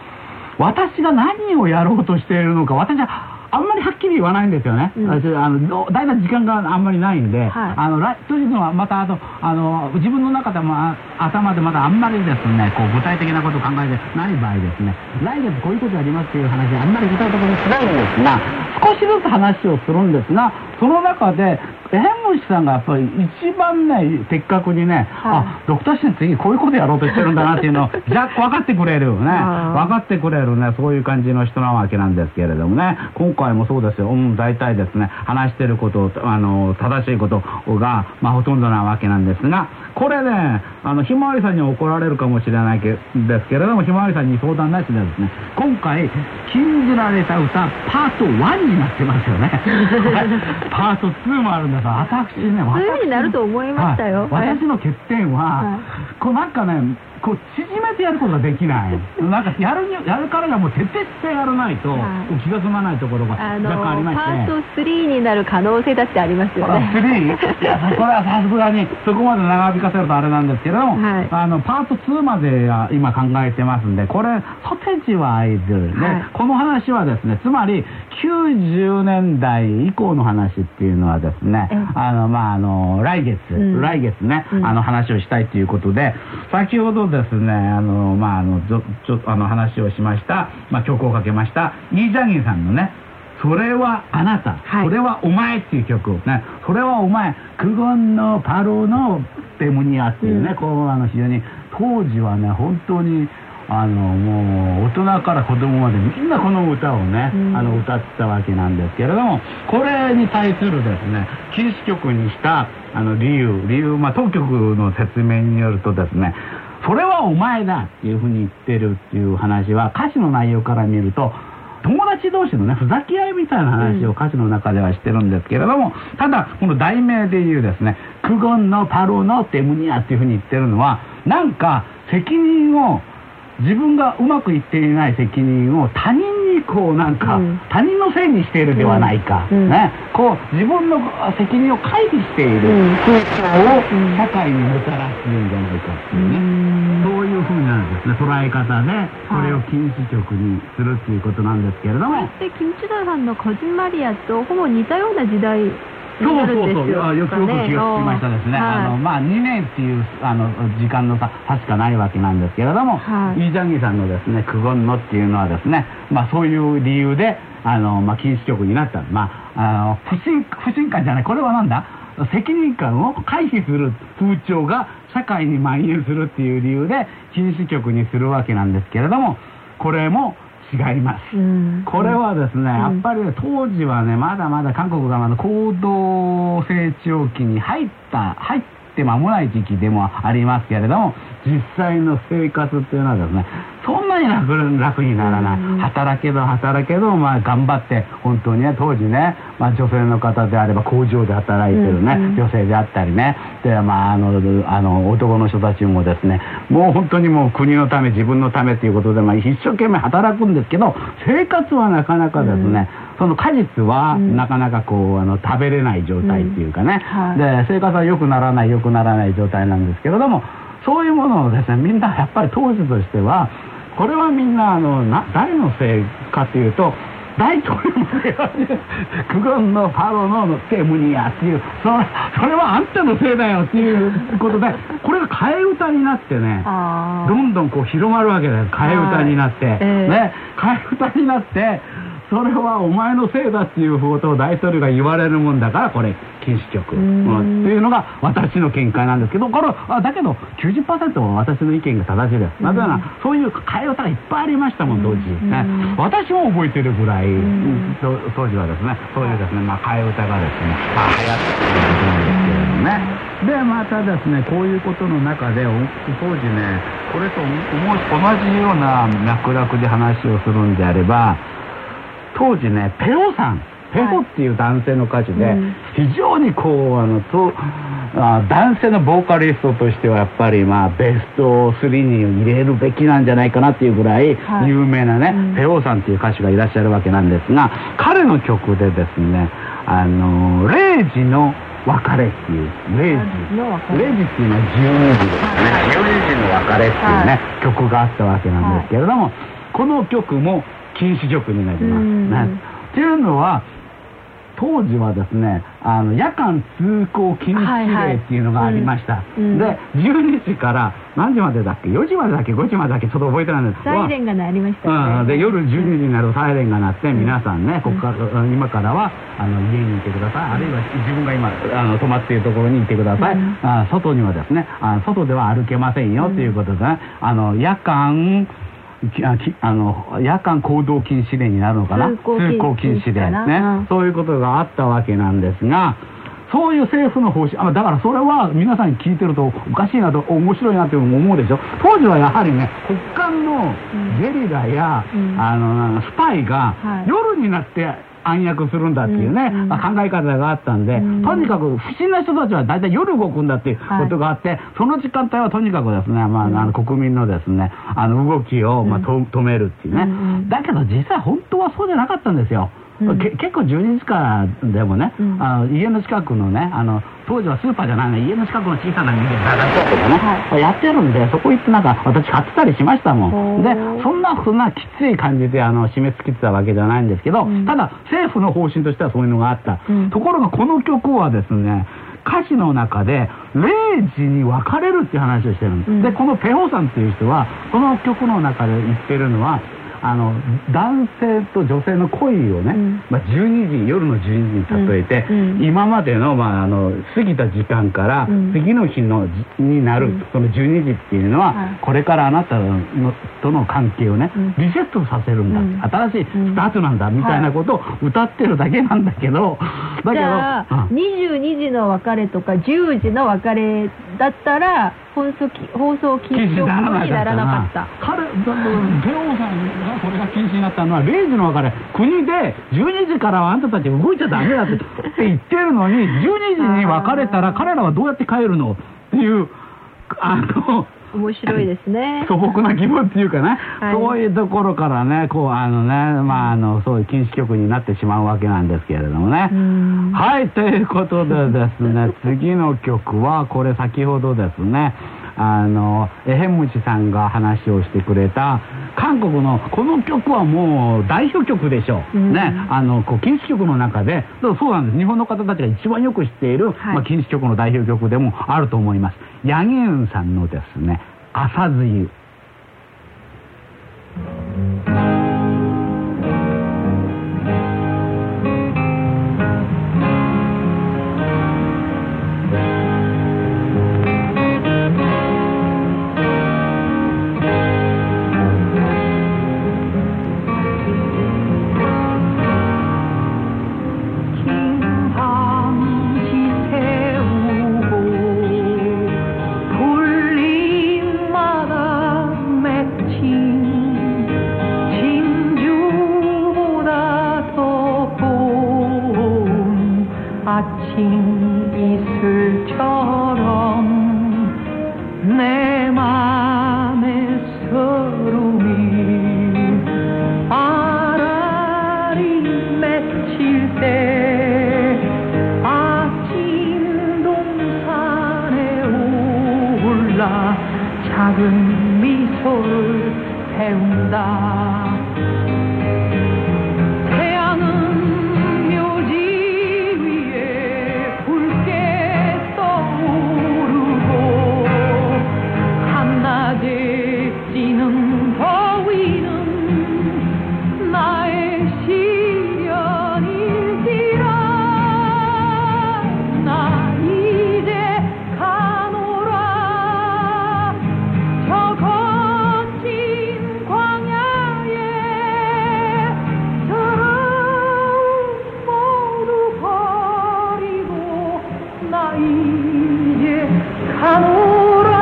私が何をやろうとしているのか私はあんまりはっきり言わないんですよね。うん、私あのだいたい時間があんまりないんで、はい、あのというのはまたあとあの自分の中でも頭でまだあんまりですね、こう具体的なことを考えてない場合ですね、来月こういうことやりますという話はあんまり具体的にしないんですが、少しずつ話をするんですが、その中でヘンムシさんがやっぱり一番ね、的確にね、はい、あ、ドクターシェン次こういうことやろうとしてるんだなっていうのを若干分かってくれるね、分かってくれるね、そういう感じの人なわけなんですけれどもね、今回もそうですよ。うん、大体ですね、話してること、あの正しいことが、まあ、ほとんどなわけなんですが、これね、あのひまわりさんに怒られるかもしれないけですけれども、ひまわりさんに相談なしでですね、今回禁じられた歌パートワンになってますよね。パートツーもあるんですが、私ね、私になると思いましたよ。はい、私の欠点は、はい、こうなんかね、こう縮めてやることができない。なんかやるやるからがもう徹底してやらないと、はい、気が済まないところが若干ありまして、あのー、パートスリーになる可能性だってありますよね。スリー? いや、これはさすがにそこまで長引かせるとあれなんですけども、はい、あのパートツーまで今考えてますんで、これソテジはアイドルで、はい、この話はですね、つまりきゅうじゅうねんだい以降の話っていうのはですね、あのまああの来月、うん、来月ね、うん、あの話をしたいということで、先ほどですね、あのまああのちょっとあの話をしました、まあ、曲をかけましたイ・ジャギンさんのね、それはあなた、はい、それはお前っていう曲をね、それはお前クゴンのパロのデモニアっていうね、うん、こうあの非常に当時はね、本当にあのもう大人から子供までみんなこの歌をね、うん、あの歌ってたわけなんですけれども、これに対するですね、禁止曲にしたあの理由理由まあ当局の説明によるとですね、それはお前だっていうふうに言ってるっていう話は、歌詞の内容から見ると友達同士のね、ふざけ合いみたいな話を歌詞の中ではしてるんですけれども、うん、ただこの題名でいうですね、クゴンのパロのテムニアっていうふうに言ってるのは、なんか責任を自分がうまくいっていない責任を他人にこうなんか、うん、他人のせいにしているではないか、うん、ね、こう自分の責任を回避している空想を社会にもたらすんじゃないかっていうね、うん、そういうふうなですね、捉え方でこれを禁止曲にするっていうことなんですけれども、そして金千代さんのこじんまりやとほぼ似たような時代。そうそうそう、よくよく気がつきましたですね。あのまあにねんっていうあの時間の差しかないわけなんですけれども、イ・ジャギさんのですね、クゴンのっていうのはですね、まあそういう理由であのまあ禁止曲になった。まああの不信不信感じゃない。これはなんだ。責任感を回避する風潮が社会に蔓延するっていう理由で禁止局にするわけなんですけれども、これも違います、うん、これはですね、うん、やっぱり、ね、当時はね、まだまだ韓国がまだ高度成長期に入った入って間もない時期でもありますけれども、実際の生活っていうのはですね、そんなに 楽, 楽にならない、うん、働けど働けど、まあ、頑張って、本当にね、当時ね、まあ、女性の方であれば工場で働いてるね、うん、女性であったりね、で、まあ、あのあの男の人たちもですね、もう本当にもう国のため自分のためということで、まあ、一生懸命働くんですけど、生活はなかなかですね、うん、その果実はなかなかこうあの食べれない状態っていうかね、うん、はい、で生活は良くならない良くならない状態なんですけれども、そういうものをですね、みんなやっぱり当時としては、これはみんなあのな誰のせいかというと、大統領のせいはクゴンのパロノのセムニアっていう、そのそれはあんたのせいだよっていうことで、これが替え歌になってね、どんどんこう広まるわけです。替え歌になって、はい、えー、ね、替え歌になって、それはお前のせいだっていうことを大統領が言われるもんだから、これ禁止局っていうのが私の見解なんですけど、これはだけど きゅうじゅっパーセント は私の意見が正しいです。なぜならそういう替え歌がいっぱいありましたもん、当時、ね、私も覚えてるぐらい、当時はですね、そういうですね、まあ、替え歌がですね、まあ、流行っているんですけれどもね。でまたですね、こういうことの中で当時ね、これと同じような脈絡で話をするんであれば、当時ね、ペホさん、ペホっていう男性の歌手で、はい、うん、非常にこうあのとあ男性のボーカリストとしてはやっぱり、まあ、ベストスリーに入れるべきなんじゃないかなっていうぐらい有名なね、はい、うん、ペホさんっていう歌手がいらっしゃるわけなんですが、彼の曲でですね、あのれいじの別れっていうれいじっていうのはじゅうにじですね、じゅうにじの別れっていうね、はい、曲があったわけなんですけれども、はい、この曲も禁止局になりますね。というのは当時はですね、あの夜間通行禁止令っていうのがありました、はいはい、うん、でじゅうにじから何時までだっけ、よじまでだっけ、ごじまでだっけ、ちょっと覚えてないんですけど、サイレンが鳴りましたね、うん、で夜じゅうにじになるとサイレンが鳴って、皆さんね、ここから、うん、今からはあの家にいてください、あるいは自分が今あの泊まっているところにいてください、うん、あ外にはですね、あ外では歩けませんよということで、ね、うん、あの夜間あの夜間行動禁止令になるのかな、通行禁止令ね、そういうことがあったわけなんですが、そういう政府の方針、あ、だからそれは皆さんに聞いてるとおかしいなと面白いなと思うでしょ。当時はやはりね、国間のゲリラや、うん、あのスパイが夜になって暗躍するんだっていうね、うん、考え方があったんで、うん、とにかく不審な人たちは大体夜動くんだっていうことがあって、はい、その時間帯はとにかくですね、まあ、あの国民のですね、あの動きを、まあ、と止めるっていうね、うん、だけど実際本当はそうじゃなかったんですよ。うん、結構じゅうにじからでもね、うん、あの家の近くのね、あの当時はスーパーじゃないの、家の近くの小さな店で駄菓子屋とかね、はい、やってるんで、そこ行ってなんか私買ってたりしましたもん。でそんなふうなきつい感じであの締め付けてたわけじゃないんですけど、うん、ただ政府の方針としてはそういうのがあった、うん、ところがこの曲はですね、歌詞の中でれいじに別れるっていう話をしてるんです、うん、でこのペホさんっていう人はこの曲の中で言ってるのは、あの男性と女性の恋をね、うん、まあ、じゅうにじ、夜のじゅうにじに例えて、うんうん、今までの、まあ、あの過ぎた時間から次の日のじになる、うん、そのじゅうにじっていうのは、はい、これからあなたのとの関係をね、うん、リセットさせるんだ、うん、新しいスタートなんだ、うん、みたいなことを歌ってるだけなんだけど、はい、だけどじゃあ、うん、にじゅうにじの別れとかじゅうじの別れだったら放送禁止にならなかった。彼、ペオさんがこれが禁止になったのはれいじの別れ、国でじゅうにじからはあんたたち動いちゃダメだって言ってるのに、じゅうにじに別れたら彼らはどうやって帰るのっていう、あの面白いですね、素朴な疑問っていうかね、はい、そういうところからね、こうあのね、まあ、あのそういう禁止局になってしまうわけなんですけれどもね。はい、ということでですね次の曲はこれ先ほどですね、あのエヘムチさんが話をしてくれた韓国のこの曲はもう代表曲でしょう、うん、ね、あのこう禁止曲の中でそうなんです、日本の方たちが一番よく知っている、はい、まあ、禁止曲の代表曲でもあると思います。ヤギエンさんのですね、朝露。 푸른 미소를 태운다. 태양은 묘지 위에 붉게 떠오르고 한낮에 찌는 더위는 나의 시련이지라. 나 이제 가노라 저 거친 광야에. 더러움 모두 버리고 나 이제 가노라.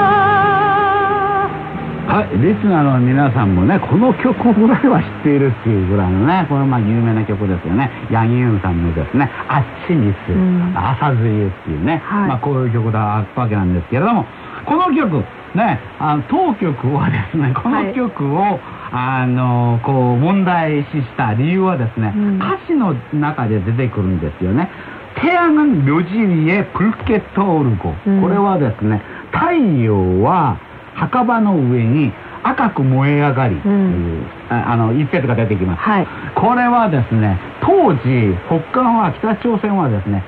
リスナーの皆さんもね、この曲ぐらいは知っているっていうぐらいのね、このまあ有名な曲ですよね。ヤギユンさんのですね、あっちにする、朝露っていうね、はい、まあこういう曲だったわけなんですけれども、この曲、ね、あの当局はですね、この曲を、はい、あのこう問題視した理由はですね、うん、歌詞の中で出てくるんですよね。태양은 묘지 위에 붉게 떠오르고、うん、これはですね、太陽は墓場の上に赤く燃え上がりという、うん、あ, あの一節が出てきます、はい、これはですね当時北韓は北朝鮮はですね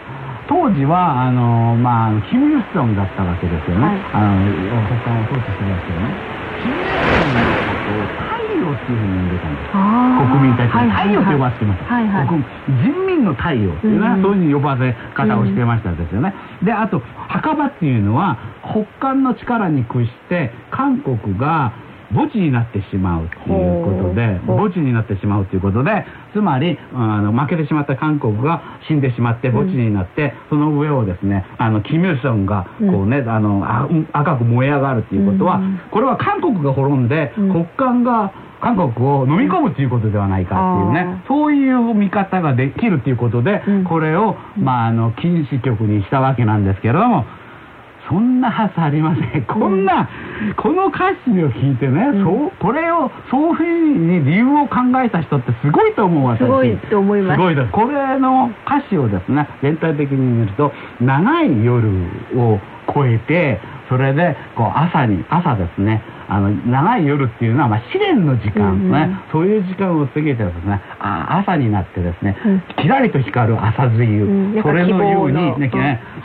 当時はあのまあキム・イルソンだったわけですよね、はい、あの北韓を統治してましたよね。キム・イルソンのことを太陽っていうふうに呼んでたんです。国民たちに太陽と呼ばせていました、はいはい、国人民の太陽っていうのは、うん、そういうふうに呼ばせ方をしてましたですよね、うん、であと墓場っていうのは北韓の力に屈して韓国が墓地になってしまうということで墓地になってしまうということでつまりあの負けてしまった韓国が死んでしまって墓地になって、うん、その上をですねあのキム・イルソンがこうね、うん、あのあ赤く燃え上がるということは、うん、これは韓国が滅んで、うん、北韓が韓国を飲み込むということではないかっていうね、そういう見方ができるということで、うん、これを、まあ、あの禁止曲にしたわけなんですけれども、そんなはずありません。こんな、うん、この歌詞を聞いてね、うん、そうこれをそういうふうに理由を考えた人ってすごいと思うわけです。すごいと思います。すごいです。これの歌詞をですね、全体的に見ると長い夜を越えてそれでこう朝に朝ですねあの長い夜っていうのはまあ試練の時間ね、うん、そういう時間を過ぎてですねあ朝になってですね、うん、きらりと光る朝露、うん、それのようにね、うんね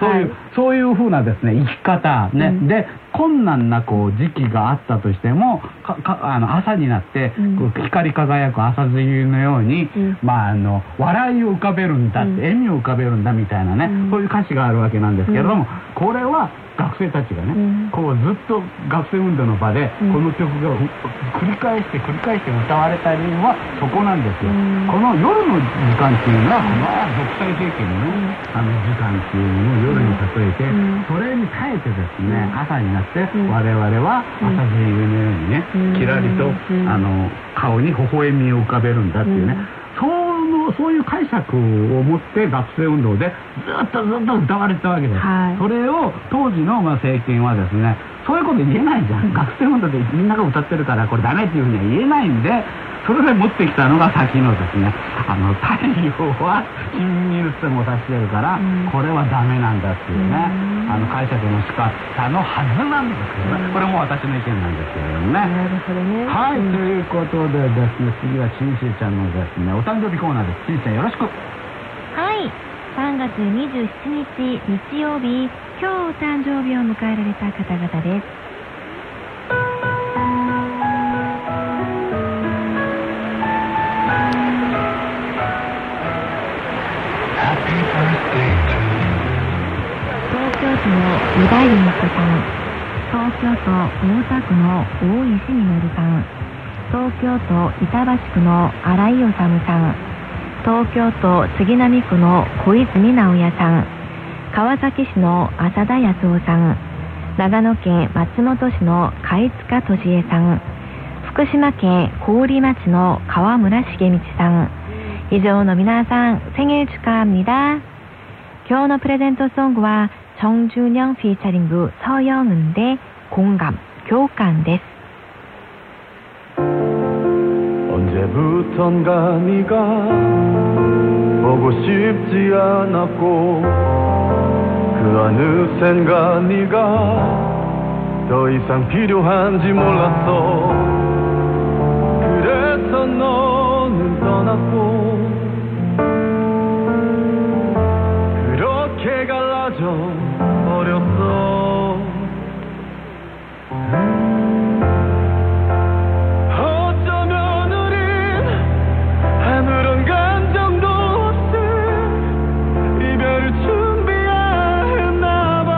うん、そういう、はい、そういう風なですね生き方ね、うん、で困難なこう時期があったとしてもかかあの朝になって、うん、光り輝く朝露のように、うん、まああの笑いを浮かべるんだって、うん、笑みを浮かべるんだみたいなね、うん、そういう歌詞があるわけなんですけれども、うん、これは学生たちがね、うん、こうずっと学生運動の場でこの曲が繰り返して繰り返して歌われた理由はそこなんですよ、うん、この夜の時間っていうのは、うん、この独裁政権の、ね、あの時間っていうのを夜に例えて、うん、それに耐えてですね朝になって我々は朝露のようにね、うん、きらりとあの顔に微笑みを浮かべるんだっていうね、うんそういう解釈を持って学生運動でずっとずっと歌われたわけです、はい、それを当時のまあ政権はですねそういうこと言えないじゃん、うん、学生運動でみんなが歌ってるからこれダメっていうふうには言えないんでそれで持ってきたのが先のですねあの太陽は金にるつもさしてるから、うん、これはダメなんだっていうね、うん、あの解釈の仕方のはずなんですよね、うん、これも私の意見なんですけどね、なるほどね、はい、うん、ということでですね次はちんしーちゃんのですねお誕生日コーナーです。ちんしーちゃんよろしく。はい、さんがつにじゅうしちにち日曜日今日お誕生日を迎えられた方々です。東京都の宇田井美子さん、東京都大田区の大石みのるさん、東京都板橋区の荒井治さん、東京都杉並区の小泉直也さん、川崎市の浅田康夫さん、長野県松本市の貝塚俊恵さん、福島県郡町の川村茂道さん、以上の皆さん생일 축하합니다。今日のプレゼントソングは정준영 피처링부 서영은대 공감 교감 です。 언제부턴가 네가 보고 싶지 않았고 그 어느샌가 네가 더 이상 필요한지 몰랐어. 그래서 너는 떠났고 그렇게 갈라져 버렸어. 어쩌면 우린 아무런 감정도 없이 이별을 준비했나봐.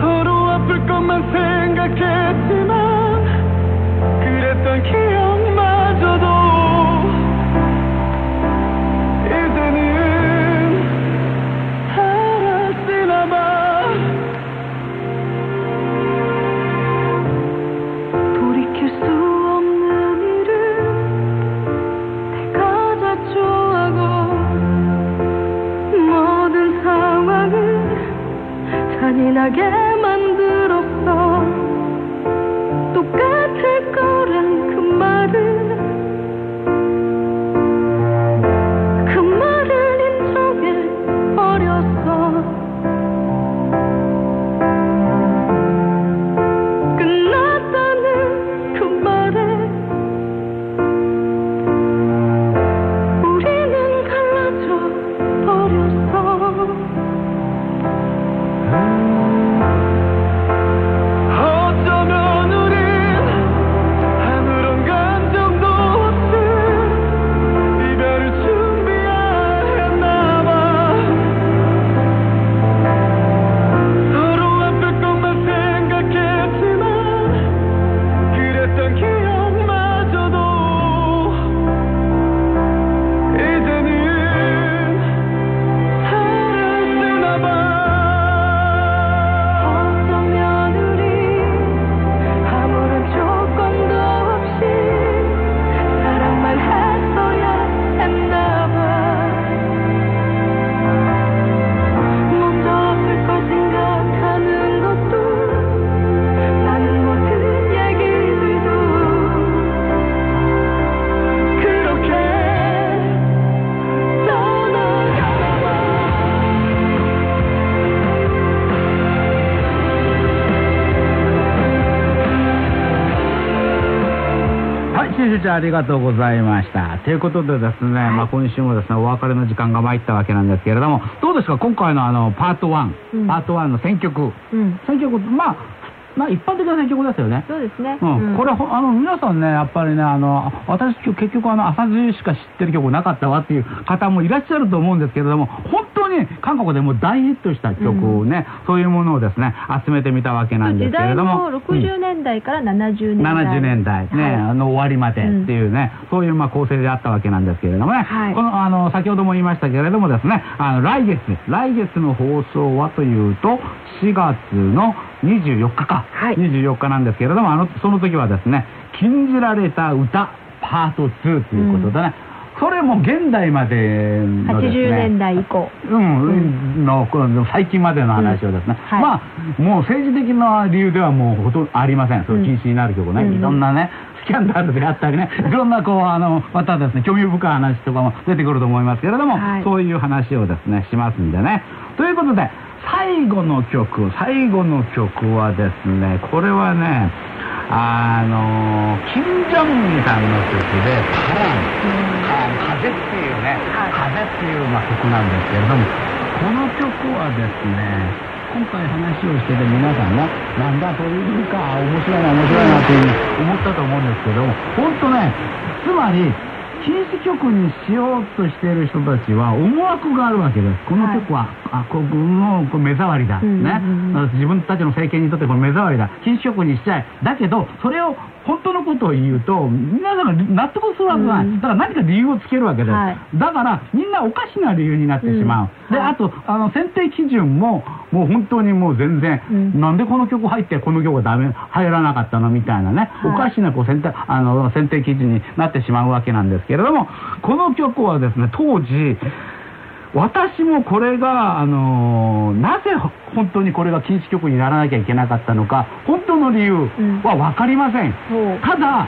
서로 아플 것만 생각했지만 그랬던 기억마저도 이제는 알았으나봐. 잔인하게 만들었어. 똑같을 거란 그 말은 그 말을 인정해 버렸어. 끝났다는 그 말에 우리는 갈라져 버렸어. 어쩌면 우린 아무런 감정도 없이 이별을 준비했나봐. 서로 아플 것만 생각했지만 그랬던 기억마저도 이제는 사라지나봐.ありがとうございました。ということでですね、はい、まあ今週もですね、お別れの時間が参ったわけなんですけれども、どうですか今回のあのパートいち、うん、パートいちの選曲、うん、選曲まあ。まあ一般的な曲ですよね。そうですね。うん、これはあの皆さんね、やっぱりね、あの私結局あの朝露しか知ってる曲なかったわっていう方もいらっしゃると思うんですけれども、本当に韓国でも大ヒットした曲をね、うん、そういうものをですね集めてみたわけなんですけれども、時代もろくじゅうねんだいからななじゅうねんだい、うん、ななじゅうねんだいね、はい、あの終わりまでっていうね、うん、そういうまあ構成であったわけなんですけれどもね、はい、このあの先ほども言いましたけれどもですね、あの来月来月の放送はというとしがつのにじゅうよっかか、はい、にじゅうよっかなんですけれども、あのその時はですね禁じられた歌パートにということでね、うん、それも現代までのですねはちじゅうねんだい以降、うん、の最近までの話をですね、うん、はい、まあもう政治的な理由ではもうほとんどありません。そういう禁止になる曲ね、うん、いろんなねスキャンダルであったりね、いろんなこうあのまたですね興味深い話とかも出てくると思いますけれども、はい、そういう話をですねしますんでね。ということで最後の曲、最後の曲はですね、これはね、あの金正恩さんの曲で「パラン」「風」っていうね「風」っていうまあ曲なんですけれども、この曲はですね今回話をしてて皆さんね、なんだそういうか面白いな面白いなっていう思ったと思うんですけども、本当ね、つまり禁止曲にしようとしている人たちは思惑があるわけです。この曲は、はい、あこのこ目障りだ、うん、ね、自分たちの政権にとってこの目障りだ、禁止曲にしちゃえ、だけどそれを本当のことを言うと皆さんが納得するはずない、うん、だから何か理由をつけるわけです、はい、だからみんなおかしな理由になってしまう、うん、で、はい、あとあの選定基準ももう本当にもう全然、うん、なんでこの曲入ってこの曲がダメ入らなかったのみたいなね、はい、おかしなこう選定あの選定基準になってしまうわけなんですけれども、この曲はですね当時私もこれがあのー、なぜ本当にこれが禁止曲にならなきゃいけなかったのか本当の理由は分かりません、うん、ただ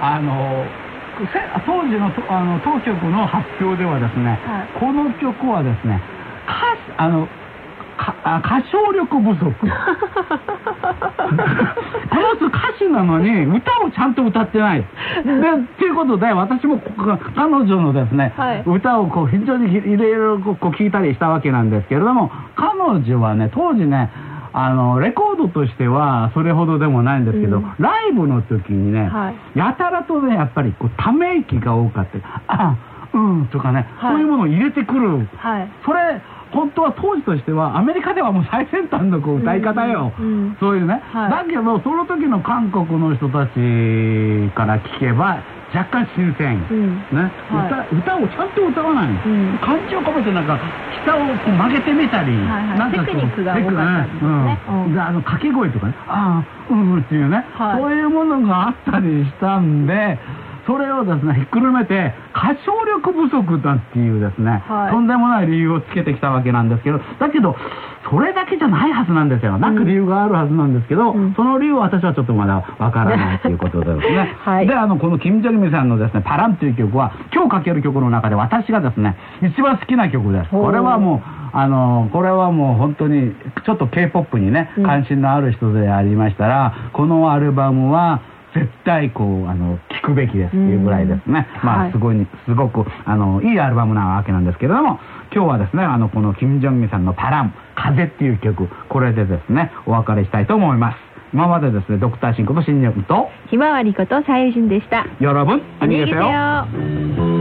あのー当時の、あの当局の発表ではですね、はい、この曲はですね歌詞あのかあ歌唱力不足この人歌手なのに歌をちゃんと歌ってないということで、私も彼女のですね、はい、歌をこう非常にいろいろ聞いたりしたわけなんですけれども、彼女はね当時ねあのレコードとしてはそれほどでもないんですけど、うん、ライブの時にね、はい、やたらとねやっぱりこうため息が多かったあうんとかね、はい、そういうものを入れてくる、はい、それ本当は当時としてはアメリカではもう最先端のこう歌い方よ、うんうんうん、そういうね、はい、だけどその時の韓国の人たちから聞けば若干新鮮、うんねはい、歌, 歌をちゃんと歌わない、うん、感情を込めてなんか舌をこう曲げてみたり、はいはい、なんかテクニックが多かったんですね、うんうん、あの掛け声とかねああうんうんっていうね、はい、そういうものがあったりしたんで、それをですねひっくるめて歌唱力不足だっていうですね、はい、とんでもない理由をつけてきたわけなんですけど、だけどそれだけじゃないはずなんですよ。なんか理由があるはずなんですけど、うん、その理由は私はちょっとまだわからないということですね、はい、であのこのキム・ジョギムさんのですねパランという曲は今日かける曲の中で私がですね一番好きな曲です。これはもうあのこれはもう本当にちょっと K-ポップ にね関心のある人でありましたら、うん、このアルバムは絶対こうあの聴くべきですっていうぐらいですね、まあ、すごい、はい、すごくあのいいアルバムなわけなんですけれども、今日はですねあのこのキム・ジョンミさんのパラン風っていう曲、これでですねお別れしたいと思います。今までですねドクターシンコと新日本とひまわりことさゆしんでした。여러분 안녕히 계세요。